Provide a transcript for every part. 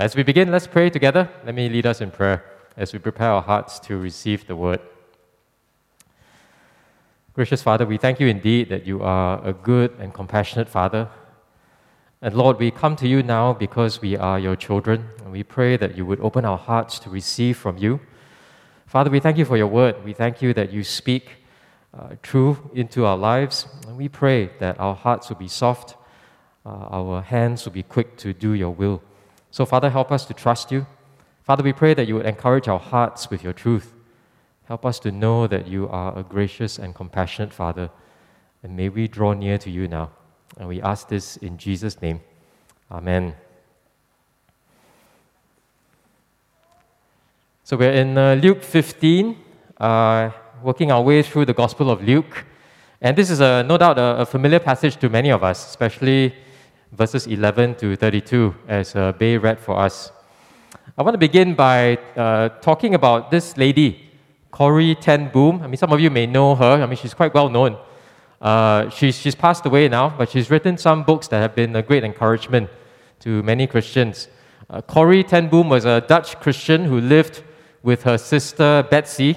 As we begin, let's pray together. Let me lead us in prayer as we prepare our hearts to receive the word. Gracious Father, we thank you indeed that you are a good and compassionate Father. And Lord, we come to you now because we are your children, and we pray that you would open our hearts to receive from you. Father, we thank you for your word. We thank you that you speak truth into our lives, and we pray that our hearts will be soft, our hands will be quick to do your will. So Father, help us to trust you. Father, we pray that you would encourage our hearts with your truth. Help us to know that you are a gracious and compassionate Father, and may we draw near to you now. And we ask this in Jesus' name. Amen. So we're in Luke 15, working our way through the Gospel of Luke. And this is no doubt a familiar passage to many of us, especially verses 11 to 32, as Bay read for us. I want to begin by talking about this lady, Corrie Ten Boom. I mean, some of you may know her. I mean, she's quite well known. She's passed away now, but she's written some books that have been a great encouragement to many Christians. Corrie Ten Boom was a Dutch Christian who lived with her sister Betsy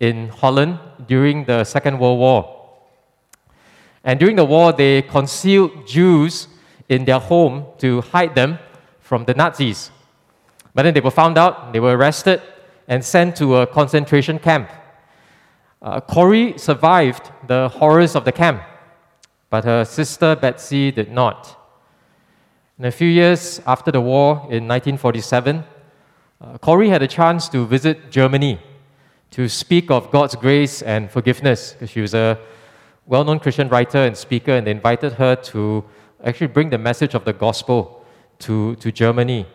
in Holland during the Second World War. And during the war, they concealed Jews in their home to hide them from the Nazis. But then they were found out, they were arrested, and sent to a concentration camp. Corrie survived the horrors of the camp, but her sister Betsy did not. And a few years after the war, in 1947, Corrie had a chance to visit Germany to speak of God's grace and forgiveness, because she was a well-known Christian writer and speaker, and they invited her to actually bring the message of the gospel to Germany.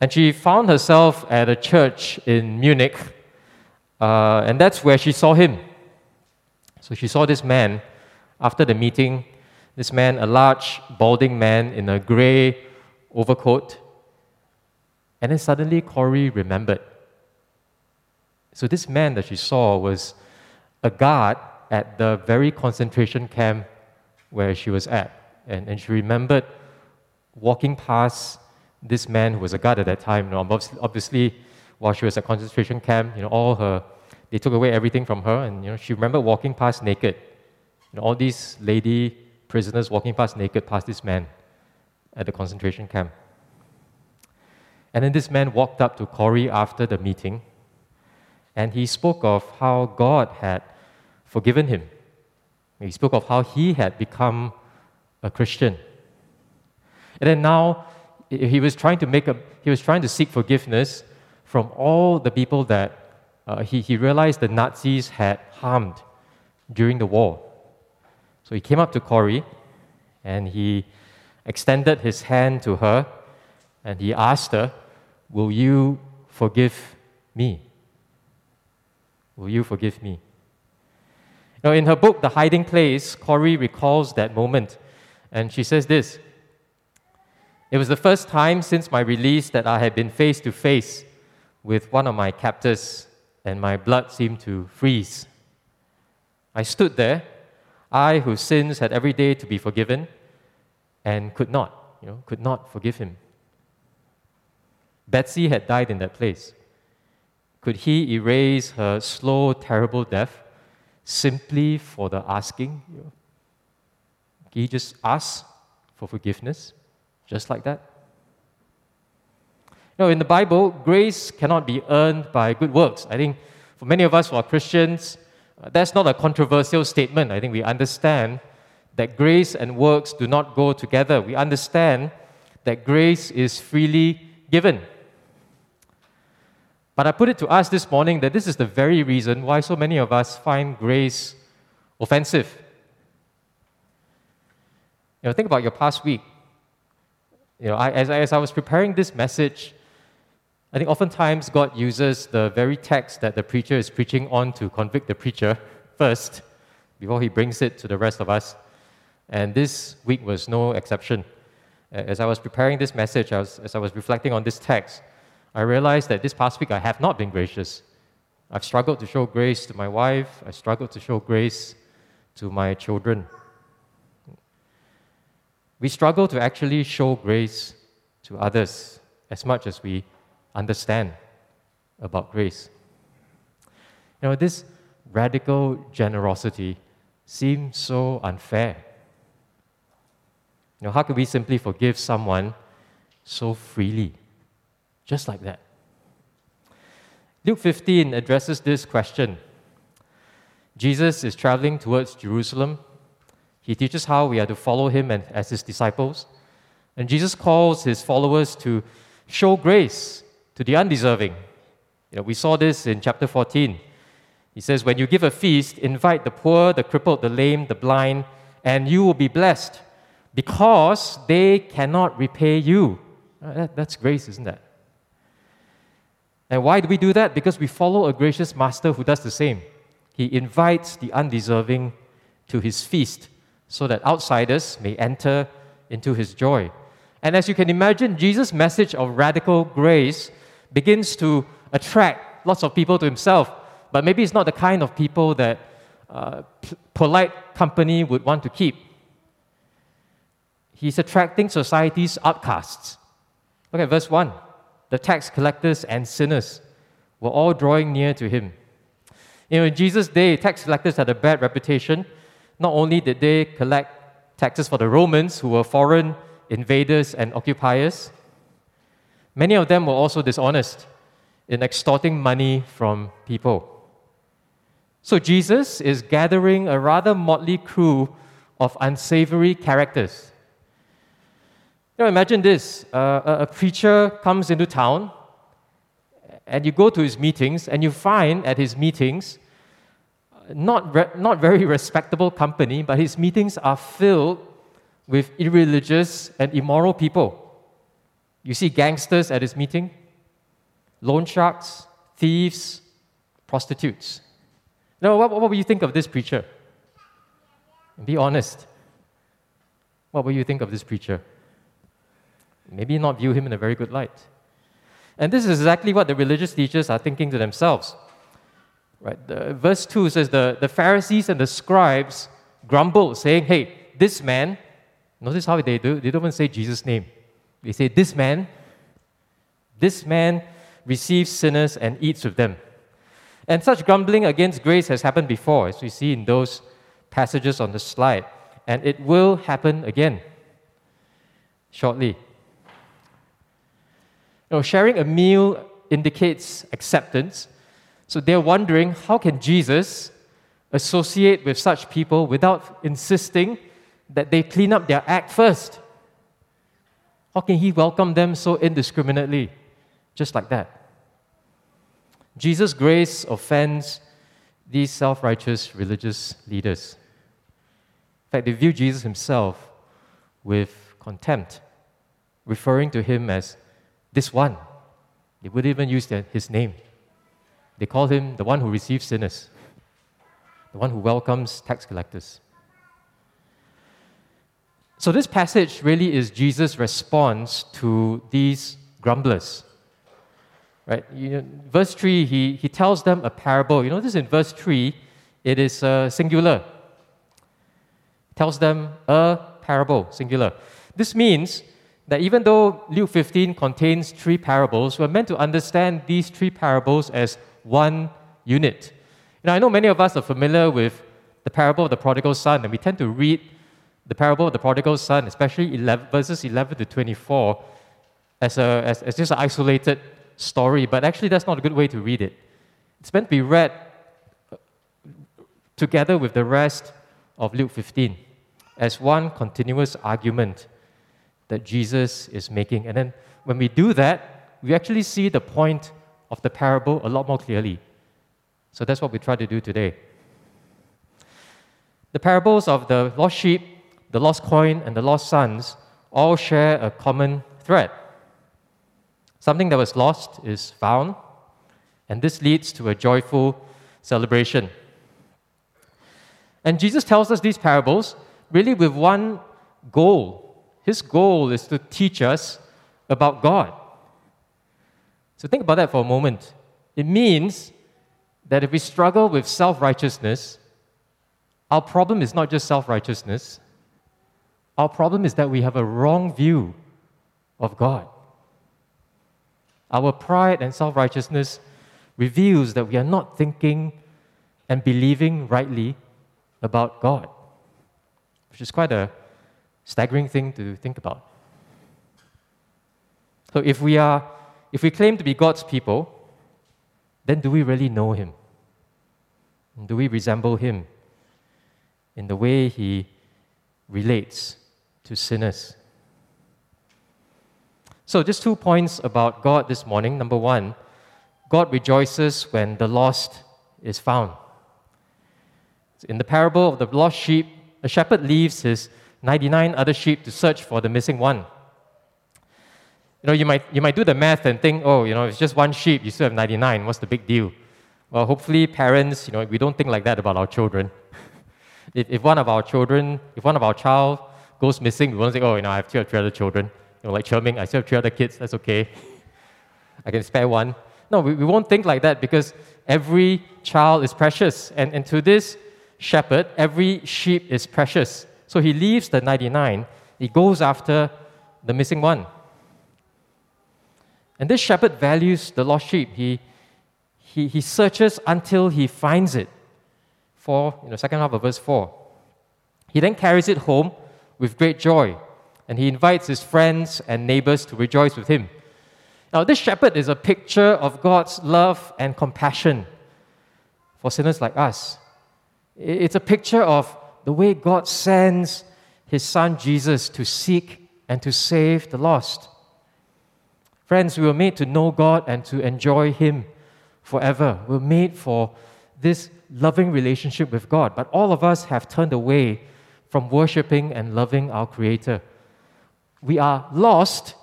And she found herself at a church in Munich, and that's where she saw him. So she saw this man after the meeting, this man, a large, balding man in a grey overcoat. And then suddenly Corrie remembered. So this man that she saw was a guard at the very concentration camp where she was at. And she remembered walking past this man who was a guard at that time. You know, obviously, while she was at concentration camp, you know, they took away everything from her, and you know, she remembered walking past naked. You know, all these lady prisoners walking past naked, past this man at the concentration camp. And then this man walked up to Corrie after the meeting, and he spoke of how God had forgiven him. He spoke of how he had become a Christian. And then now, he was trying to seek forgiveness from all the people that he realized the Nazis had harmed during the war. So he came up to Corrie and he extended his hand to her and he asked her, "Will you forgive me? Will you forgive me?" Now, in her book, The Hiding Place, Corrie recalls that moment, and she says this: "It was the first time since my release that I had been face-to-face with one of my captors, and my blood seemed to freeze. I stood there, I whose sins had every day to be forgiven, and could not forgive him. Betsy had died in that place. Could he erase her slow, terrible death simply for the asking? He just asked for forgiveness. Just like that." Now, in the Bible, grace cannot be earned by good works. I think for many of us who are Christians, that's not a controversial statement. I think we understand that grace and works do not go together. We understand that grace is freely given. But I put it to us this morning that this is the very reason why so many of us find grace offensive. You know, think about your past week. You know, as I was preparing this message, I think oftentimes God uses the very text that the preacher is preaching on to convict the preacher first, before he brings it to the rest of us. And this week was no exception. As I was preparing this message, as I was reflecting on this text, I realized that this past week I have not been gracious. I've struggled to show grace to my wife. I struggled to show grace to my children. We struggle to actually show grace to others as much as we understand about grace. You know, this radical generosity seems so unfair. You know, how could we simply forgive someone so freely, just like that? Luke 15 addresses this question. Jesus is traveling towards Jerusalem. He teaches how we are to follow him and as his disciples. And Jesus calls his followers to show grace to the undeserving. You know, we saw this in chapter 14. He says, when you give a feast, invite the poor, the crippled, the lame, the blind, and you will be blessed because they cannot repay you. That's grace, isn't that? And why do we do that? Because we follow a gracious master who does the same. He invites the undeserving to his feast so that outsiders may enter into his joy. And as you can imagine, Jesus' message of radical grace begins to attract lots of people to himself. But maybe it's not the kind of people that polite company would want to keep. He's attracting society's outcasts. Look at verse 1. The tax collectors and sinners were all drawing near to him. You know, in Jesus' day, tax collectors had a bad reputation. Not only did they collect taxes for the Romans, who were foreign invaders and occupiers, many of them were also dishonest in extorting money from people. So Jesus is gathering a rather motley crew of unsavory characters. You know, imagine this. A preacher comes into town, and you go to his meetings, and you find at his meetings, not very respectable company, but his meetings are filled with irreligious and immoral people. You see gangsters at his meeting, loan sharks, thieves, prostitutes. Now, what would you think of this preacher? Be honest. What would you think of this preacher? Maybe not view him in a very good light. And this is exactly what the religious teachers are thinking to themselves. Right? Verse 2 says, the Pharisees and the scribes grumbled, saying, hey, this man, notice how they do, they don't even say Jesus' name. They say, this man receives sinners and eats with them. And such grumbling against grace has happened before, as we see in those passages on the slide. And it will happen again shortly. Now, sharing a meal indicates acceptance. So they're wondering, how can Jesus associate with such people without insisting that they clean up their act first? How can he welcome them so indiscriminately, just like that? Jesus' grace offends these self-righteous religious leaders. In fact, they view Jesus himself with contempt, referring to him as this one. They wouldn't even use his name. They call him the one who receives sinners, the one who welcomes tax collectors. So this passage really is Jesus' response to these grumblers. Right? You know, verse 3, he tells them a parable. You notice in verse 3, it is singular. He tells them a parable, singular. This means that even though Luke 15 contains three parables, we're meant to understand these three parables as one unit. Now, I know many of us are familiar with the parable of the prodigal son, and we tend to read the parable of the prodigal son, especially verses 11 to 24, as just an isolated story, but actually that's not a good way to read it. It's meant to be read together with the rest of Luke 15 as one continuous argument that Jesus is making. And then when we do that, we actually see the point of the parable a lot more clearly. So that's what we try to do today. The parables of the lost sheep, the lost coin, and the lost sons all share a common thread. Something that was lost is found, and this leads to a joyful celebration. And Jesus tells us these parables really with one goal. His goal is to teach us about God. So think about that for a moment. It means that if we struggle with self-righteousness, our problem is not just self-righteousness. Our problem is that we have a wrong view of God. Our pride and self-righteousness reveals that we are not thinking and believing rightly about God, which is quite a staggering thing to think about. So if we claim to be God's people, then do we really know Him? And do we resemble Him in the way He relates to sinners? So just 2 points about God this morning. Number one, God rejoices when the lost is found. In the parable of the lost sheep, a shepherd leaves his 99 other sheep to search for the missing one. You might do the math and think, it's just one sheep, you still have 99, what's the big deal? Well, hopefully parents, we don't think like that about our children. If one of our child goes missing, we won't say, I have 3 other children. Like Cherming, I still have 3 other kids, that's okay. I can spare one. No, we won't think like that because every child is precious. And to this shepherd, every sheep is precious. So he leaves the 99, he goes after the missing one. And this shepherd values the lost sheep. He searches until he finds it. For second half of verse 4. He then carries it home with great joy, and he invites his friends and neighbors to rejoice with him. Now, this shepherd is a picture of God's love and compassion for sinners like us. It's a picture of the way God sends His Son Jesus to seek and to save the lost. Friends, we were made to know God and to enjoy Him forever. We were made for this loving relationship with God. But all of us have turned away from worshipping and loving our Creator. We are lost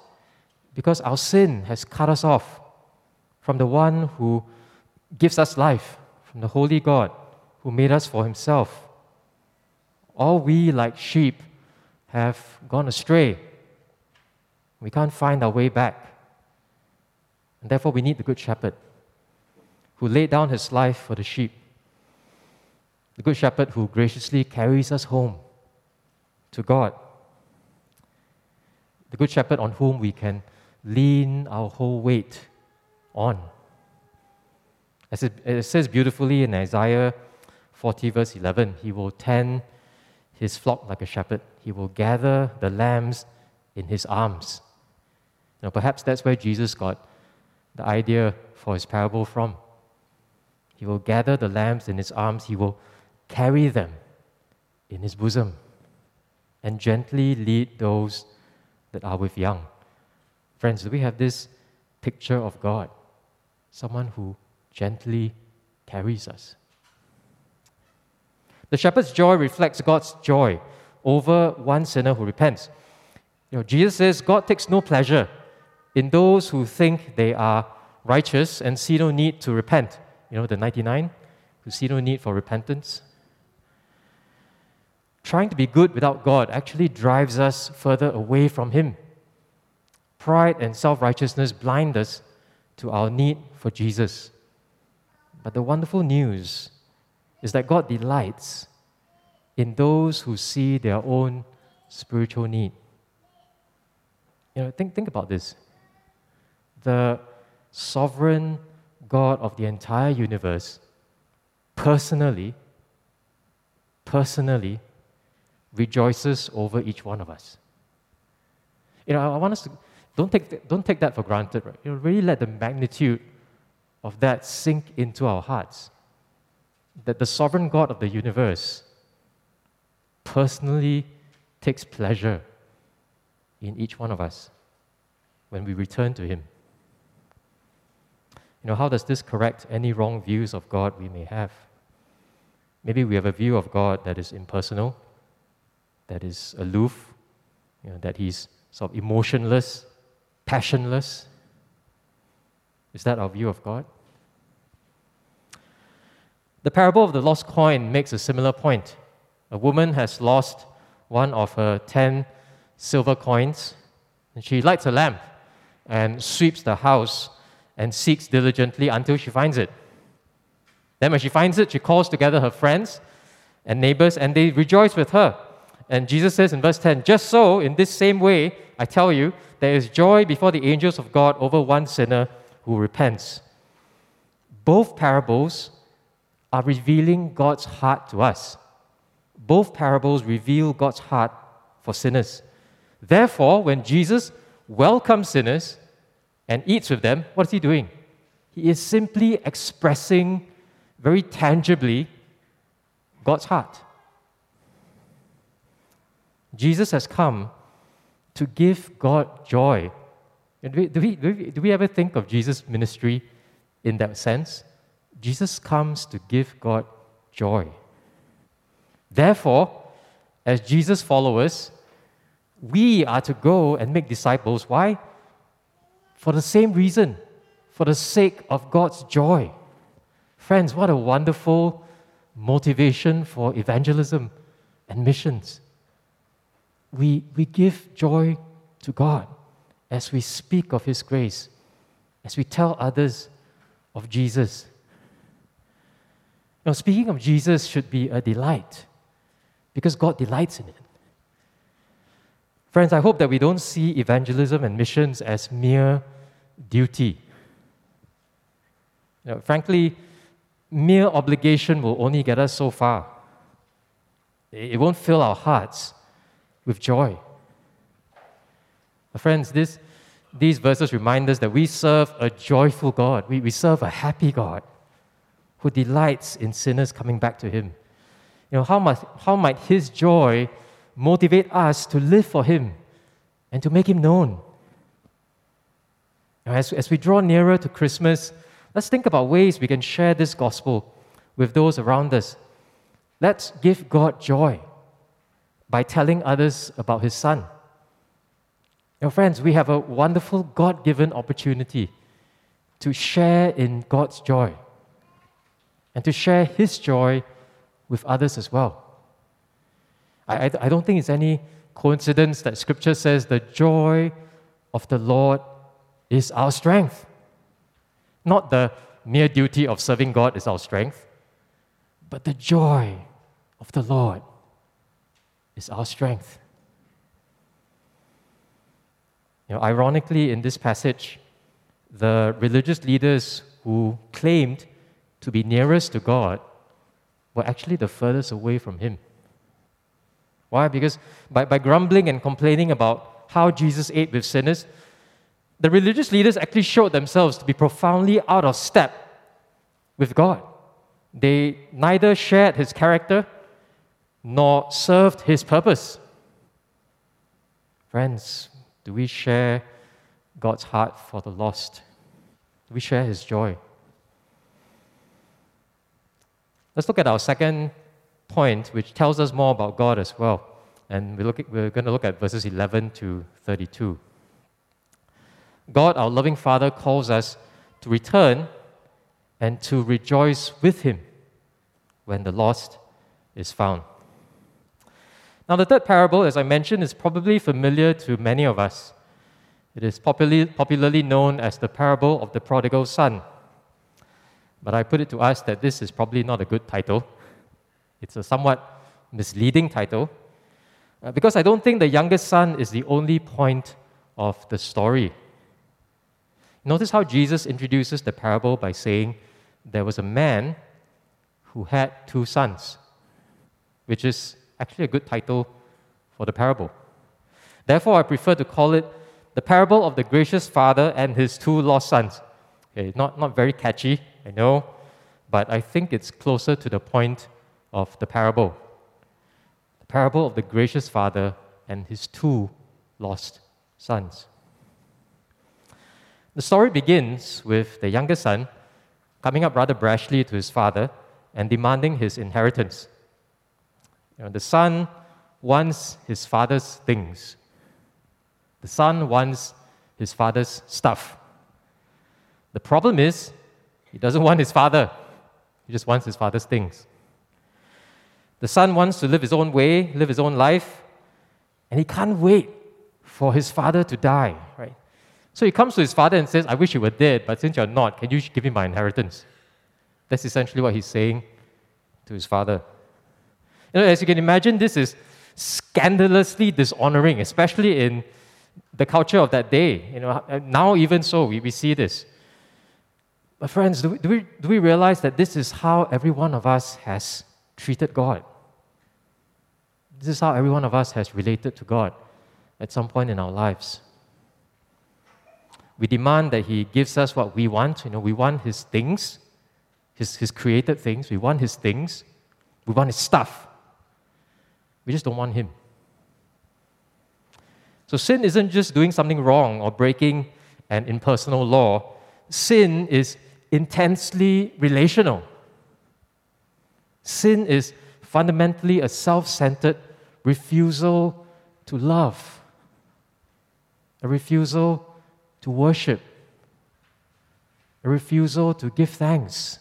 because our sin has cut us off from the one who gives us life, from the Holy God who made us for Himself. All we, like sheep, have gone astray. We can't find our way back. And therefore, we need the Good Shepherd who laid down His life for the sheep. The Good Shepherd who graciously carries us home to God. The Good Shepherd on whom we can lean our whole weight on. As it says beautifully in Isaiah 40 verse 11, He will tend His flock like a shepherd. He will gather the lambs in His arms. Perhaps that's where Jesus got the idea for His parable from. He will gather the lambs in His arms. He will carry them in His bosom and gently lead those that are with young. Friends, do we have this picture of God? Someone who gently carries us. The shepherd's joy reflects God's joy over one sinner who repents. Jesus says, God takes no pleasure in those who think they are righteous and see no need to repent. The 99 who see no need for repentance. Trying to be good without God actually drives us further away from Him. Pride and self-righteousness blind us to our need for Jesus. But the wonderful news is that God delights in those who see their own spiritual need. Think about this. The sovereign God of the entire universe personally rejoices over each one of us. I want us to don't take that for granted, right? Really let the magnitude of that sink into our hearts. That the sovereign God of the universe personally takes pleasure in each one of us when we return to Him. How does this correct any wrong views of God we may have? Maybe we have a view of God that is impersonal, that is aloof, that He's sort of emotionless, passionless. Is that our view of God? The parable of the lost coin makes a similar point. A woman has lost one of her 10 silver coins, and she lights a lamp and sweeps the house and seeks diligently until she finds it. Then when she finds it, she calls together her friends and neighbors, and they rejoice with her. And Jesus says in verse 10, "Just so, in this same way, I tell you, there is joy before the angels of God over one sinner who repents." Both parables are revealing God's heart to us. Both parables reveal God's heart for sinners. Therefore, when Jesus welcomes sinners and eats with them, what is he doing? He is simply expressing very tangibly God's heart. Jesus has come to give God joy. Do we ever think of Jesus' ministry in that sense? Jesus comes to give God joy. Therefore, as Jesus' followers, we are to go and make disciples. Why? For the same reason, for the sake of God's joy. Friends, what a wonderful motivation for evangelism and missions. We give joy to God as we speak of His grace, as we tell others of Jesus. Now, speaking of Jesus should be a delight, because God delights in it. Friends, I hope that we don't see evangelism and missions as mere duty. You know, frankly, mere obligation will only get us so far. It won't fill our hearts with joy. Friends, these verses remind us that we serve a joyful God. We serve a happy God who delights in sinners coming back to Him. You know, how might His joy motivate us to live for Him and to make Him known? Now, as we draw nearer to Christmas, let's think about ways we can share this gospel with those around us. Let's give God joy by telling others about His Son. Now, friends, we have a wonderful God-given opportunity to share in God's joy and to share His joy with others as well. I don't think it's any coincidence that Scripture says the joy of the Lord is our strength. Not the mere duty of serving God is our strength, but the joy of the Lord is our strength. You know, ironically, in this passage, the religious leaders who claimed to be nearest to God were actually the furthest away from Him. Why? Because by grumbling and complaining about how Jesus ate with sinners, the religious leaders actually showed themselves to be profoundly out of step with God. They neither shared His character nor served His purpose. Friends, do we share God's heart for the lost? Do we share His joy? Let's look at our second point, which tells us more about God as well. And we're going to look at verses 11 to 32. God, our loving Father, calls us to return and to rejoice with Him when the lost is found. Now, the third parable, as I mentioned, is probably familiar to many of us. It is popularly known as the parable of the prodigal son. But I put it to us that this is probably not a good title. It's a somewhat misleading title, because I don't think the youngest son is the only point of the story. Notice how Jesus introduces the parable by saying, "There was a man who had two sons," which is actually a good title for the parable. Therefore, I prefer to call it the parable of the gracious father and his two lost sons. Okay, not very catchy, I know, but I think it's closer to the point of the parable. The parable of the gracious father and his two lost sons. The story begins with the younger son coming up rather brashly to his father and demanding his inheritance. You know, the son wants his father's things. The son wants his father's stuff. The problem is, he doesn't want his father. He just wants his father's things. The son wants to live his own way, live his own life, and he can't wait for his father to die, right? So he comes to his father and says, "I wish you were dead, but since you're not, can you give me my inheritance?" That's essentially what he's saying to his father. You know, as you can imagine, this is scandalously dishonoring, especially in the culture of that day. You know, now even so, we see this. But friends, do we realize that this is how every one of us has treated God? This is how every one of us has related to God at some point in our lives. We demand that He gives us what we want. You know, we want His things, His created things. We want His things. We want His stuff. We just don't want Him. So sin isn't just doing something wrong or breaking an impersonal law. Sin is intensely relational. Sin is fundamentally a self-centered refusal to love, a refusal to worship, a refusal to give thanks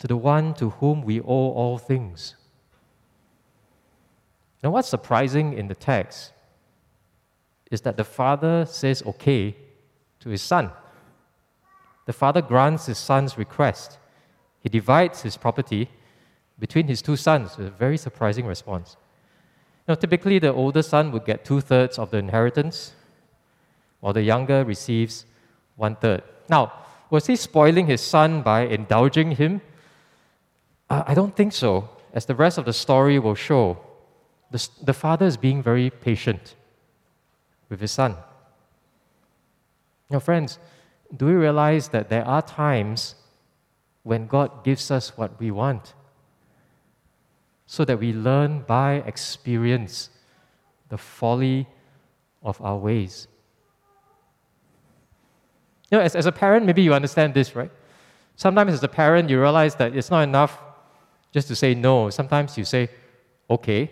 to the one to whom we owe all things. Now, what's surprising in the text is that the father says okay to his son. The father grants his son's request. He divides his property between his two sons. A very surprising response. Now, typically, the older son would get 2/3 of the inheritance, while the younger receives 1/3. Now, was he spoiling his son by indulging him? I don't think so, as the rest of the story will show. The father is being very patient with his son. Now, friends, do we realize that there are times when God gives us what we want so that we learn by experience the folly of our ways? You know, as a parent, maybe you understand this, right? Sometimes as a parent, you realize that it's not enough just to say no. Sometimes you say, okay.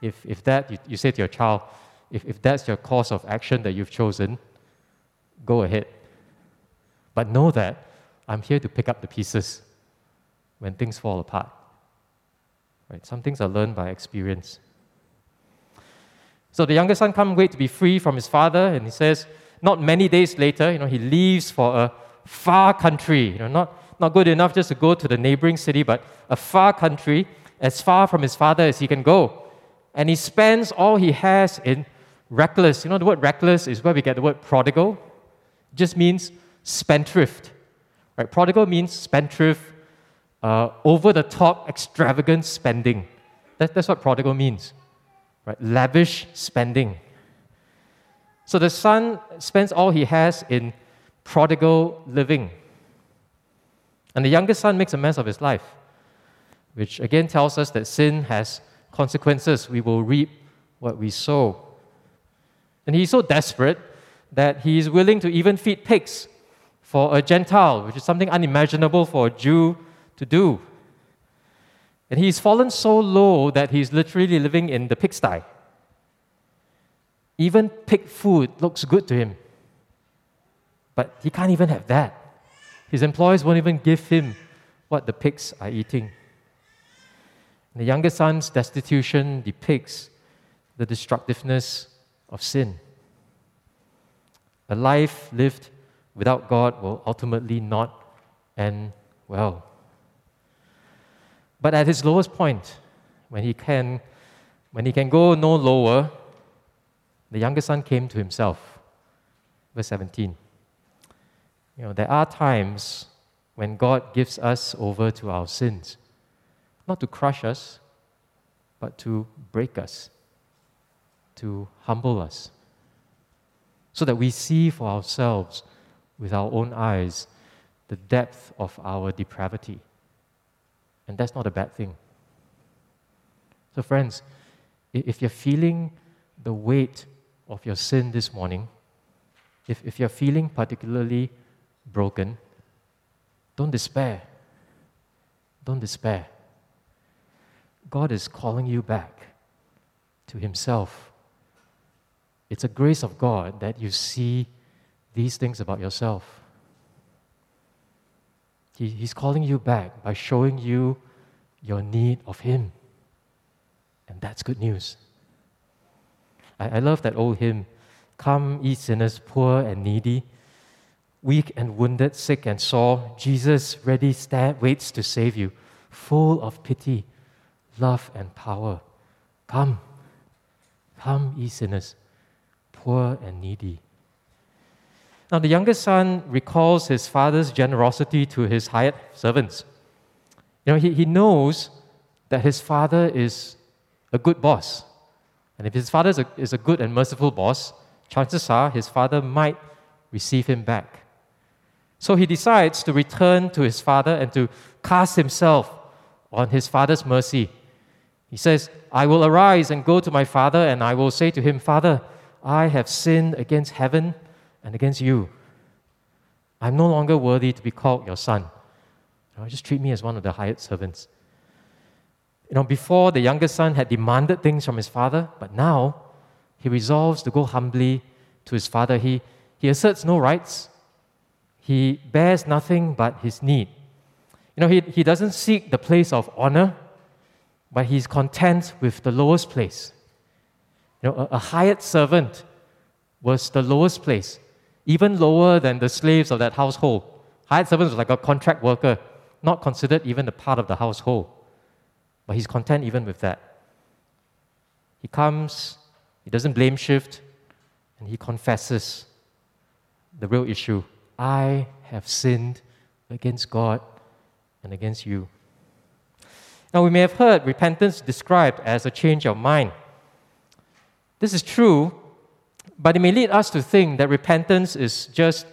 If that, you say to your child, if that's your course of action that you've chosen, go ahead. But know that I'm here to pick up the pieces when things fall apart. Right? Some things are learned by experience. So the younger son can't wait to be free from his father, and he says, not many days later, you know, he leaves for a far country. You know, not good enough just to go to the neighboring city, but a far country, as far from his father as he can go. And he spends all he has in reckless. You know, the word reckless is where we get the word prodigal. It just means spendthrift. Right? Prodigal means spendthrift, over-the-top, extravagant spending. That's what prodigal means. Right? Lavish spending. So the son spends all he has in prodigal living. And the younger son makes a mess of his life, which again tells us that sin has consequences. We will reap what we sow. And he's so desperate that he is willing to even feed pigs for a Gentile, which is something unimaginable for a Jew to do. And he's fallen so low that he's literally living in the pigsty. Even pig food looks good to him. But he can't even have that. His employers won't even give him what the pigs are eating. The younger son's destitution depicts the destructiveness of sin. A life lived without God will ultimately not end well. But at his lowest point, when he can go no lower, the younger son came to himself. Verse 17. You know, there are times when God gives us over to our sins. Not to crush us, but to break us, to humble us, so that we see for ourselves with our own eyes the depth of our depravity. And that's not a bad thing. So friends, if you're feeling the weight of your sin this morning, if you're feeling particularly broken, don't despair. Don't despair. God is calling you back to Himself. It's a grace of God that you see these things about yourself. He's calling you back by showing you your need of Him. And that's good news. I love that old hymn, "Come, ye sinners, poor and needy, weak and wounded, sick and sore, Jesus ready waits to save you, full of pity, love and power, Come, come, ye sinners, poor and needy. Now, the younger son recalls his father's generosity to his hired servants. You know, he knows that his father is a good boss. And if his father is a good and merciful boss, chances are his father might receive him back. So he decides to return to his father and to cast himself on his father's mercy. He says, I will arise and go to my father, and I will say to him, Father, I have sinned against heaven and against you. I'm no longer worthy to be called your son. You know, just treat me as one of the hired servants. You know, before the younger son had demanded things from his father, but now he resolves to go humbly to his father. He asserts no rights. He bears nothing but his need. You know, he doesn't seek the place of honor, but he's content with the lowest place. You know, a hired servant was the lowest place, even lower than the slaves of that household. Hired servants was like a contract worker, not considered even a part of the household. But he's content even with that. He comes, he doesn't blame shift, and he confesses the real issue. I have sinned against God and against you. Now, we may have heard repentance described as a change of mind. This is true, but it may lead us to think that repentance is just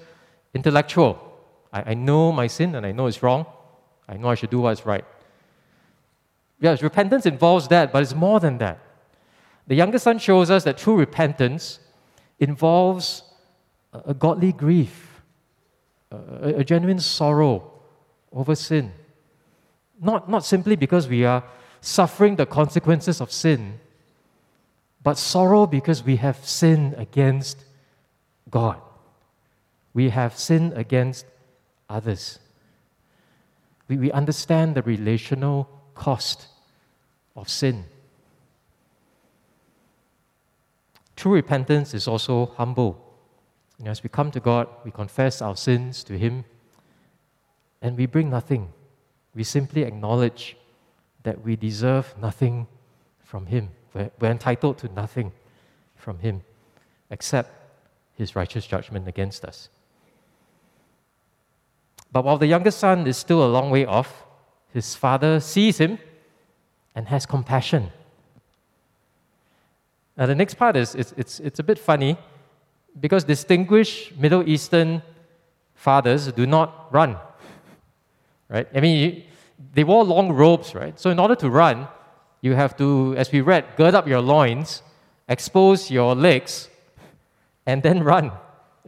intellectual. I know my sin and I know it's wrong. I know I should do what's right. Yes, repentance involves that, but it's more than that. The younger son shows us that true repentance involves a godly grief, a genuine sorrow over sin. Not simply because we are suffering the consequences of sin, but sorrow because we have sinned against God. We have sinned against others. We understand the relational cost of sin. True repentance is also humble. And as we come to God, we confess our sins to Him, and we bring nothing. We simply acknowledge that we deserve nothing from Him. We're entitled to nothing from Him except His righteous judgment against us. But while the younger son is still a long way off, his father sees him and has compassion. Now the next part is, it's a bit funny, because distinguished Middle Eastern fathers do not run. Right? I mean, they wore long robes, right? So in order to run, you have to, as we read, gird up your loins, expose your legs, and then run. You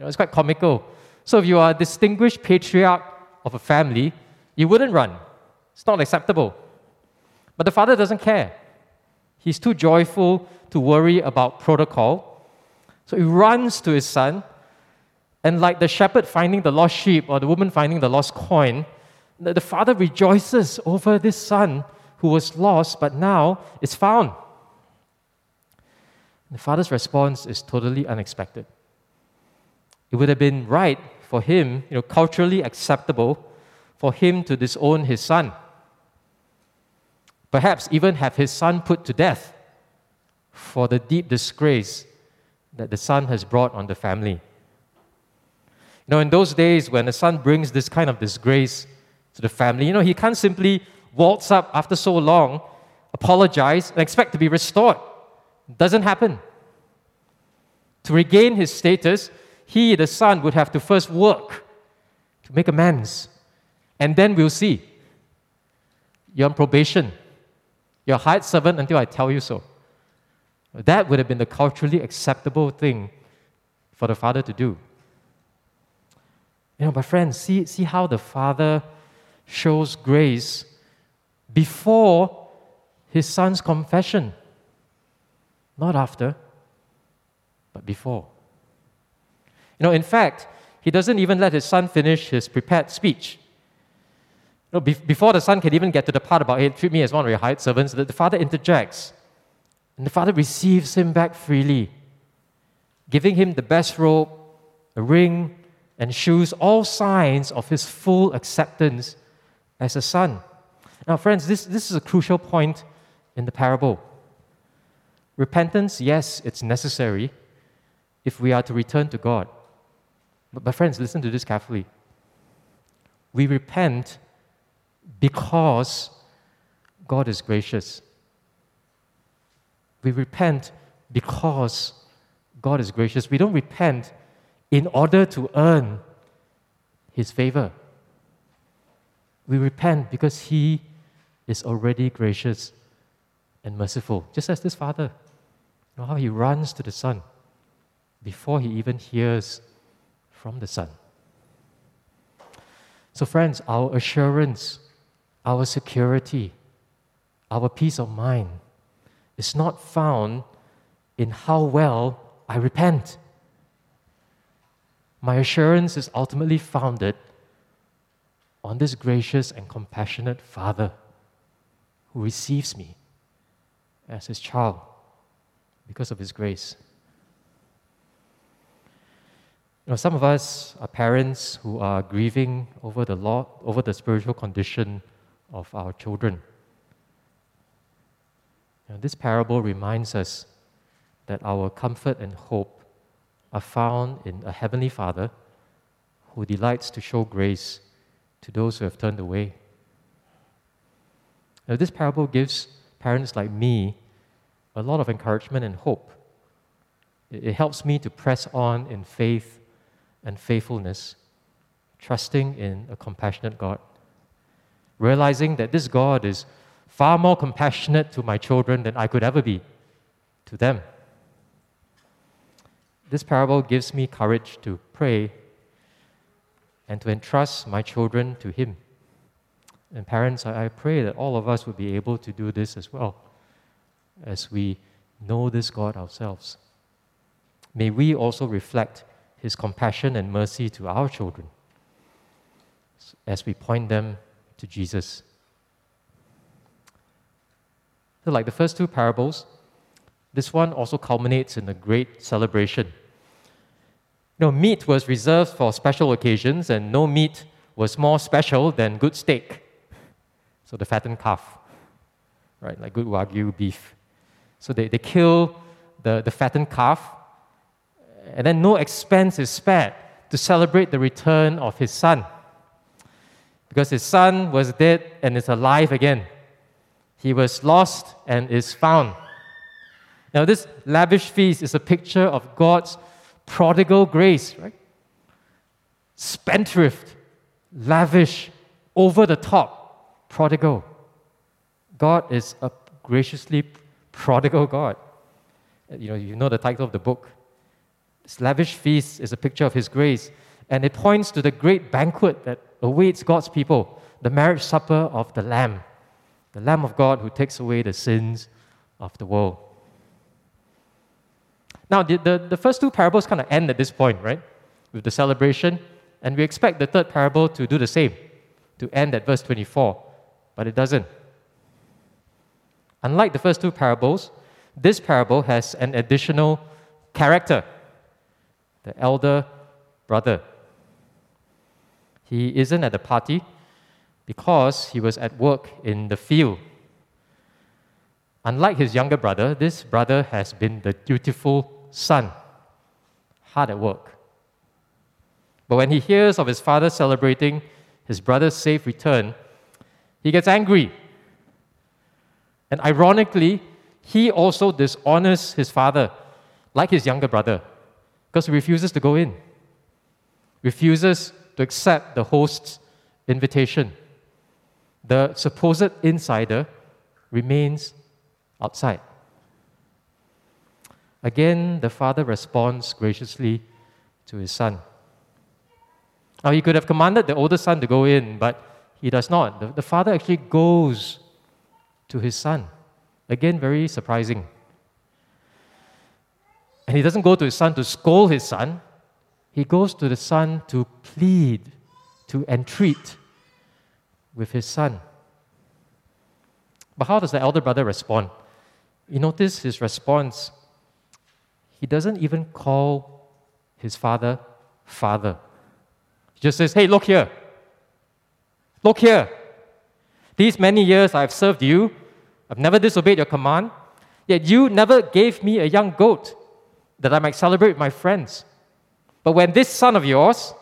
know, it's quite comical. So if you are a distinguished patriarch of a family, you wouldn't run. It's not acceptable. But the father doesn't care. He's too joyful to worry about protocol. So he runs to his son, and like the shepherd finding the lost sheep or the woman finding the lost coin, the father rejoices over this son who was lost but now is found. The father's response is totally unexpected. It would have been right for him, you know, culturally acceptable, for him to disown his son. Perhaps even have his son put to death for the deep disgrace that the son has brought on the family. You know, in those days when a son brings this kind of disgrace to the family, you know, he can't simply waltz up after so long, apologize, and expect to be restored. It doesn't happen. To regain his status, he, the son, would have to first work to make amends. And then we'll see. You're on probation. You're a hired servant until I tell you so. That would have been the culturally acceptable thing for the father to do. You know, my friends, see how the father shows grace before his son's confession. Not after, but before. You know, in fact, he doesn't even let his son finish his prepared speech. You know, before the son can even get to the part about, hey, treat me as one of your hired servants, the father interjects. And the father receives him back freely, giving him the best robe, a ring, and shoes, all signs of his full acceptance as a son. Now, friends, this is a crucial point in the parable. Repentance, yes, it's necessary if we are to return to God. But friends, listen to this carefully. We repent because God is gracious. We repent because God is gracious. We don't repent in order to earn His favor. We repent because He is already gracious and merciful. Just as this father, you know how he runs to the son before he even hears from the son. So friends, our assurance, our security, our peace of mind is not found in how well I repent. My assurance is ultimately founded on this gracious and compassionate Father who receives me as His child because of His grace. You know, some of us are parents who are grieving over the spiritual condition of our children. You know, this parable reminds us that our comfort and hope are found in a Heavenly Father who delights to show grace to those who have turned away. Now, this parable gives parents like me a lot of encouragement and hope. It helps me to press on in faith and faithfulness, trusting in a compassionate God, realizing that this God is far more compassionate to my children than I could ever be to them. This parable gives me courage to pray and to entrust my children to Him. And parents, I pray that all of us would be able to do this as well, as we know this God ourselves. May we also reflect His compassion and mercy to our children as we point them to Jesus. So like the first two parables, this one also culminates in a great celebration. You know, meat was reserved for special occasions, and no meat was more special than good steak. So the fattened calf, right, like good Wagyu beef. So they kill the fattened calf, and then no expense is spared to celebrate the return of His son. Because His son was dead and is alive again. He was lost and is found. Now, this lavish feast is a picture of God's prodigal grace, right? Spendthrift, lavish, over the top, prodigal. God is a graciously prodigal God. You know the title of the book. This lavish feast is a picture of His grace, and it points to the great banquet that awaits God's people, the marriage supper of the Lamb of God who takes away the sins of the world. Now, the first two parables kind of end at this point, right? With the celebration, and we expect the third parable to do the same, to end at verse 24, but it doesn't. Unlike the first two parables, this parable has an additional character, the elder brother. He isn't at the party because he was at work in the field. Unlike his younger brother, this brother has been the dutiful son, hard at work. But when he hears of his father celebrating his brother's safe return, he gets angry. And ironically, he also dishonors his father, like his younger brother, because he refuses to go in, refuses to accept the host's invitation. The supposed insider remains outside. Again, the father responds graciously to his son. Now, he could have commanded the older son to go in, but he does not. The father actually goes to his son. Again, very surprising. And he doesn't go to his son to scold his son. He goes to the son to plead, to entreat with his son. But how does the elder brother respond? You notice his response. He doesn't even call his father, father. He just says, hey, look here. Look here. These many years I've served you. I've never disobeyed your command. Yet you never gave me a young goat that I might celebrate with my friends. But when this son of yours,"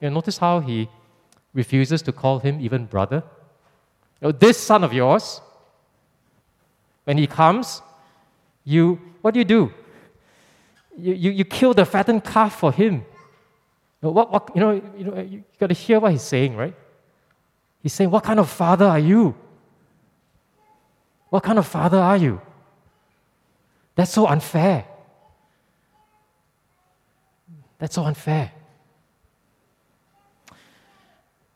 you notice how he refuses to call him even brother. You know, "this son of yours, when he comes, what do? You kill the fattened calf for him." You got to hear what he's saying, right? He's saying, "What kind of father are you? What kind of father are you? That's so unfair. That's so unfair."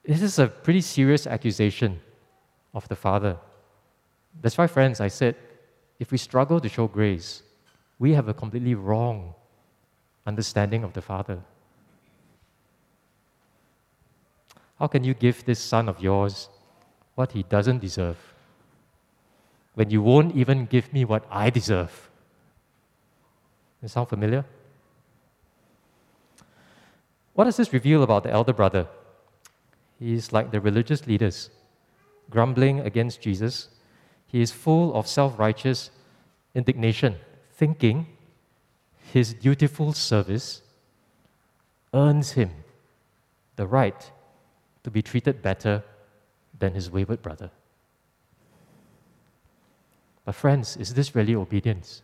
This is a pretty serious accusation of the father. That's why, friends, I said, if we struggle to show grace, we have a completely wrong understanding of the father. How can you give this son of yours what he doesn't deserve when you won't even give me what I deserve? Does it sound familiar? What does this reveal about the elder brother? He is like the religious leaders, grumbling against Jesus. He is full of self-righteous indignation, thinking his dutiful service earns him the right to be treated better than his wayward brother. But friends, is this really obedience?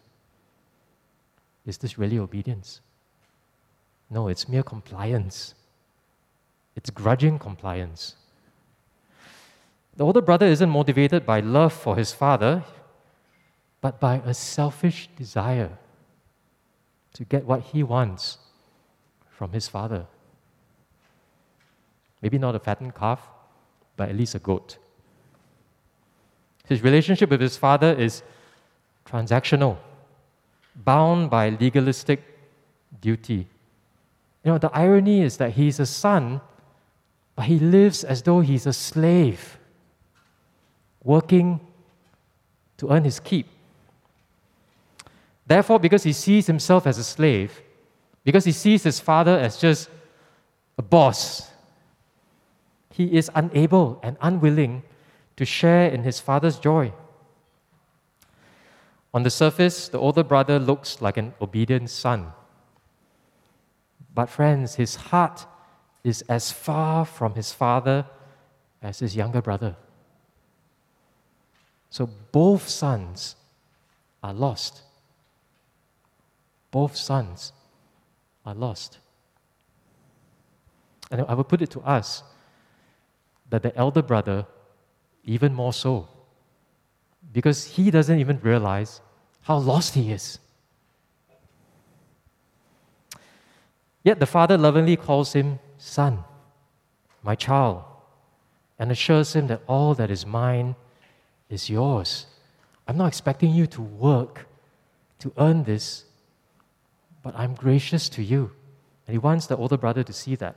Is this really obedience? No, it's mere compliance. It's grudging compliance. The older brother isn't motivated by love for his father, but by a selfish desire to get what he wants from his father. Maybe not a fattened calf, but at least a goat. His relationship with his father is transactional, bound by legalistic duty. You know, the irony is that he's a son, but he lives as though he's a slave, working to earn his keep. Therefore, because he sees himself as a slave, because he sees his father as just a boss, he is unable and unwilling to share in his father's joy. On the surface, the older brother looks like an obedient son. But friends, his heart is as far from his father as his younger brother. So both sons are lost. Both sons are lost. And I would put it to us, that the elder brother, even more so, because he doesn't even realize how lost he is. Yet the father lovingly calls him son, my child, and assures him that all that is mine is yours. I'm not expecting you to work to earn this, but I'm gracious to you. And he wants the older brother to see that.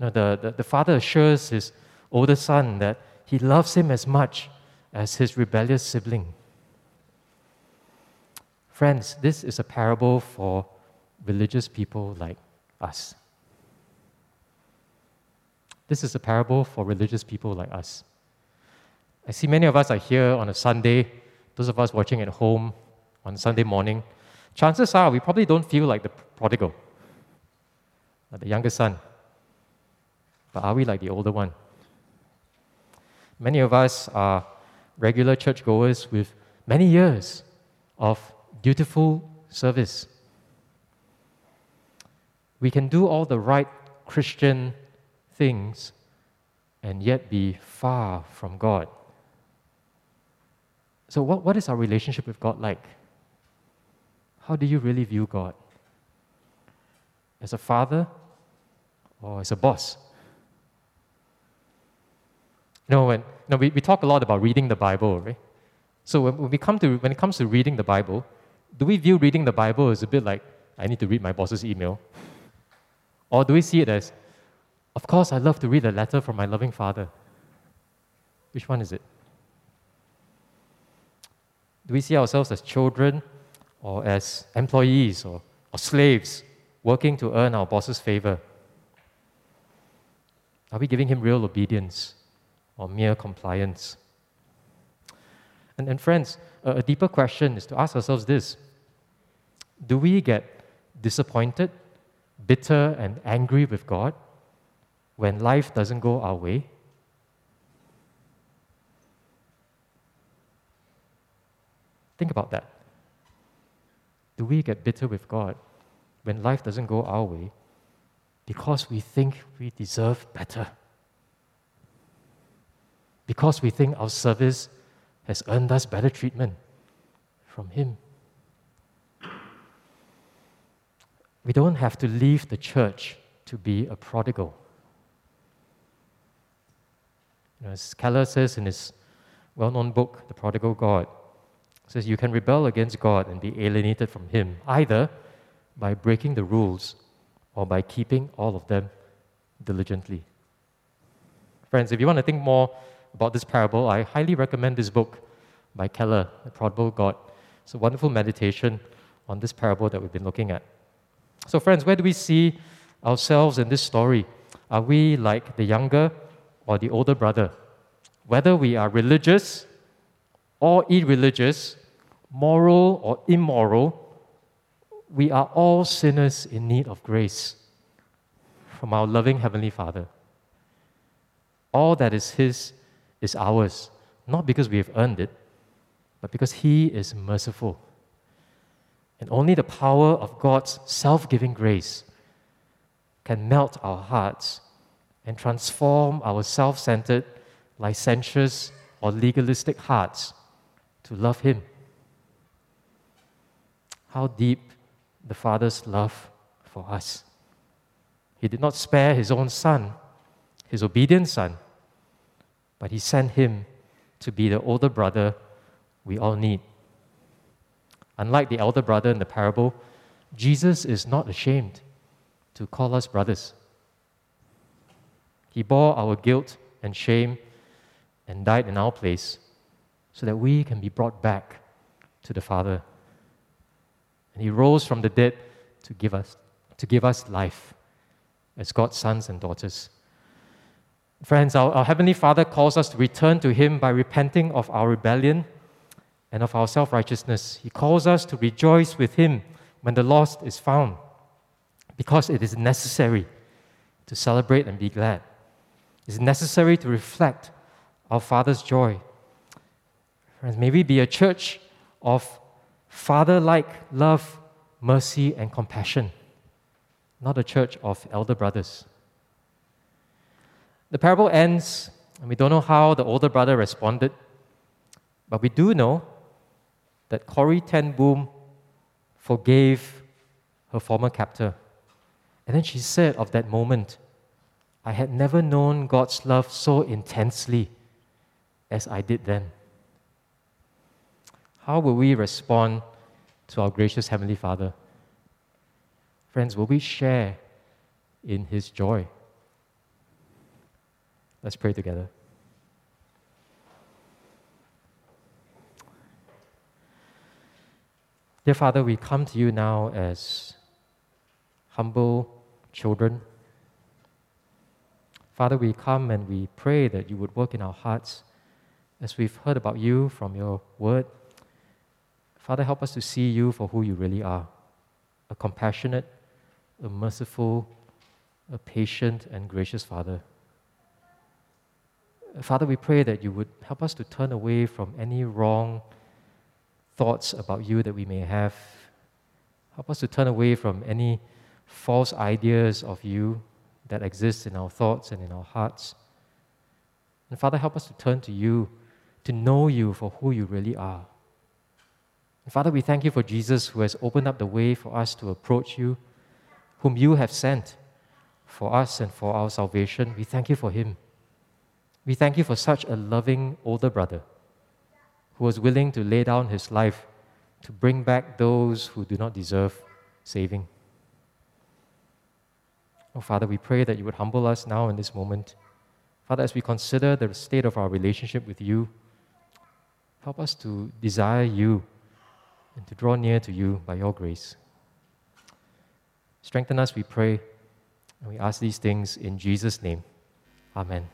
No, the father assures his older son that he loves him as much as his rebellious sibling. Friends, this is a parable for religious people like us. This is a parable for religious people like us. I see many of us are here on a Sunday, those of us watching at home on Sunday morning. Chances are we probably don't feel like the prodigal, like the younger son. But are we like the older one? Many of us are regular churchgoers with many years of dutiful service. We can do all the right Christian things and yet be far from God. So what is our relationship with God like? How do you really view God? As a father or as a boss? We talk a lot about reading the Bible, right? So when it comes to reading the Bible, do we view reading the Bible as a bit like, I need to read my boss's email? Or do we see it as, of course I love to read a letter from my loving father? Which one is it? Do we see ourselves as children or as employees or slaves working to earn our boss's favor? Are we giving him real obedience? Or mere compliance? And friends, a deeper question is to ask ourselves this. Do we get disappointed, bitter, and angry with God when life doesn't go our way? Think about that. Do we get bitter with God when life doesn't go our way because we think we deserve better? Because we think our service has earned us better treatment from Him? We don't have to leave the church to be a prodigal. As Keller says in his well-known book, The Prodigal God, it says you can rebel against God and be alienated from Him, either by breaking the rules or by keeping all of them diligently. Friends, if you want to think more about this parable, I highly recommend this book by Keller, The Prodigal God. It's a wonderful meditation on this parable that we've been looking at. So friends, where do we see ourselves in this story? Are we like the younger or the older brother? Whether we are religious or irreligious, moral or immoral, we are all sinners in need of grace from our loving Heavenly Father. All that is His is ours, not because we have earned it, but because He is merciful. And only the power of God's self-giving grace can melt our hearts and transform our self-centered, licentious, or legalistic hearts to love Him. How deep the Father's love for us. He did not spare His own Son, His obedient Son, but He sent Him to be the older brother we all need. Unlike the elder brother in the parable, Jesus is not ashamed to call us brothers. He bore our guilt and shame and died in our place so that we can be brought back to the Father. And He rose from the dead to give us life as God's sons and daughters. Friends, our Heavenly Father calls us to return to Him by repenting of our rebellion and of our self-righteousness. He calls us to rejoice with Him when the lost is found, because it is necessary to celebrate and be glad. It is necessary to reflect our Father's joy. Friends, may we be a church of father-like love, mercy, and compassion, not a church of elder brothers. The parable ends, and we don't know how the older brother responded, but we do know that Corrie Ten Boom forgave her former captor. And then she said of that moment, I had never known God's love so intensely as I did then. How will we respond to our gracious Heavenly Father? Friends, will we share in His joy? Let's pray together. Dear Father, we come to You now as humble children. Father, we come and we pray that You would work in our hearts as we've heard about You from Your Word. Father, help us to see You for who You really are, a compassionate, a merciful, a patient and gracious Father. Father, we pray that You would help us to turn away from any wrong thoughts about You that we may have. Help us to turn away from any false ideas of You that exist in our thoughts and in our hearts. And Father, help us to turn to You, to know You for who You really are. And Father, we thank You for Jesus, who has opened up the way for us to approach You, whom You have sent for us and for our salvation. We thank You for Him. We thank You for such a loving older brother who was willing to lay down his life to bring back those who do not deserve saving. Oh, Father, we pray that You would humble us now in this moment. Father, as we consider the state of our relationship with You, help us to desire You and to draw near to You by Your grace. Strengthen us, we pray, and we ask these things in Jesus' name. Amen.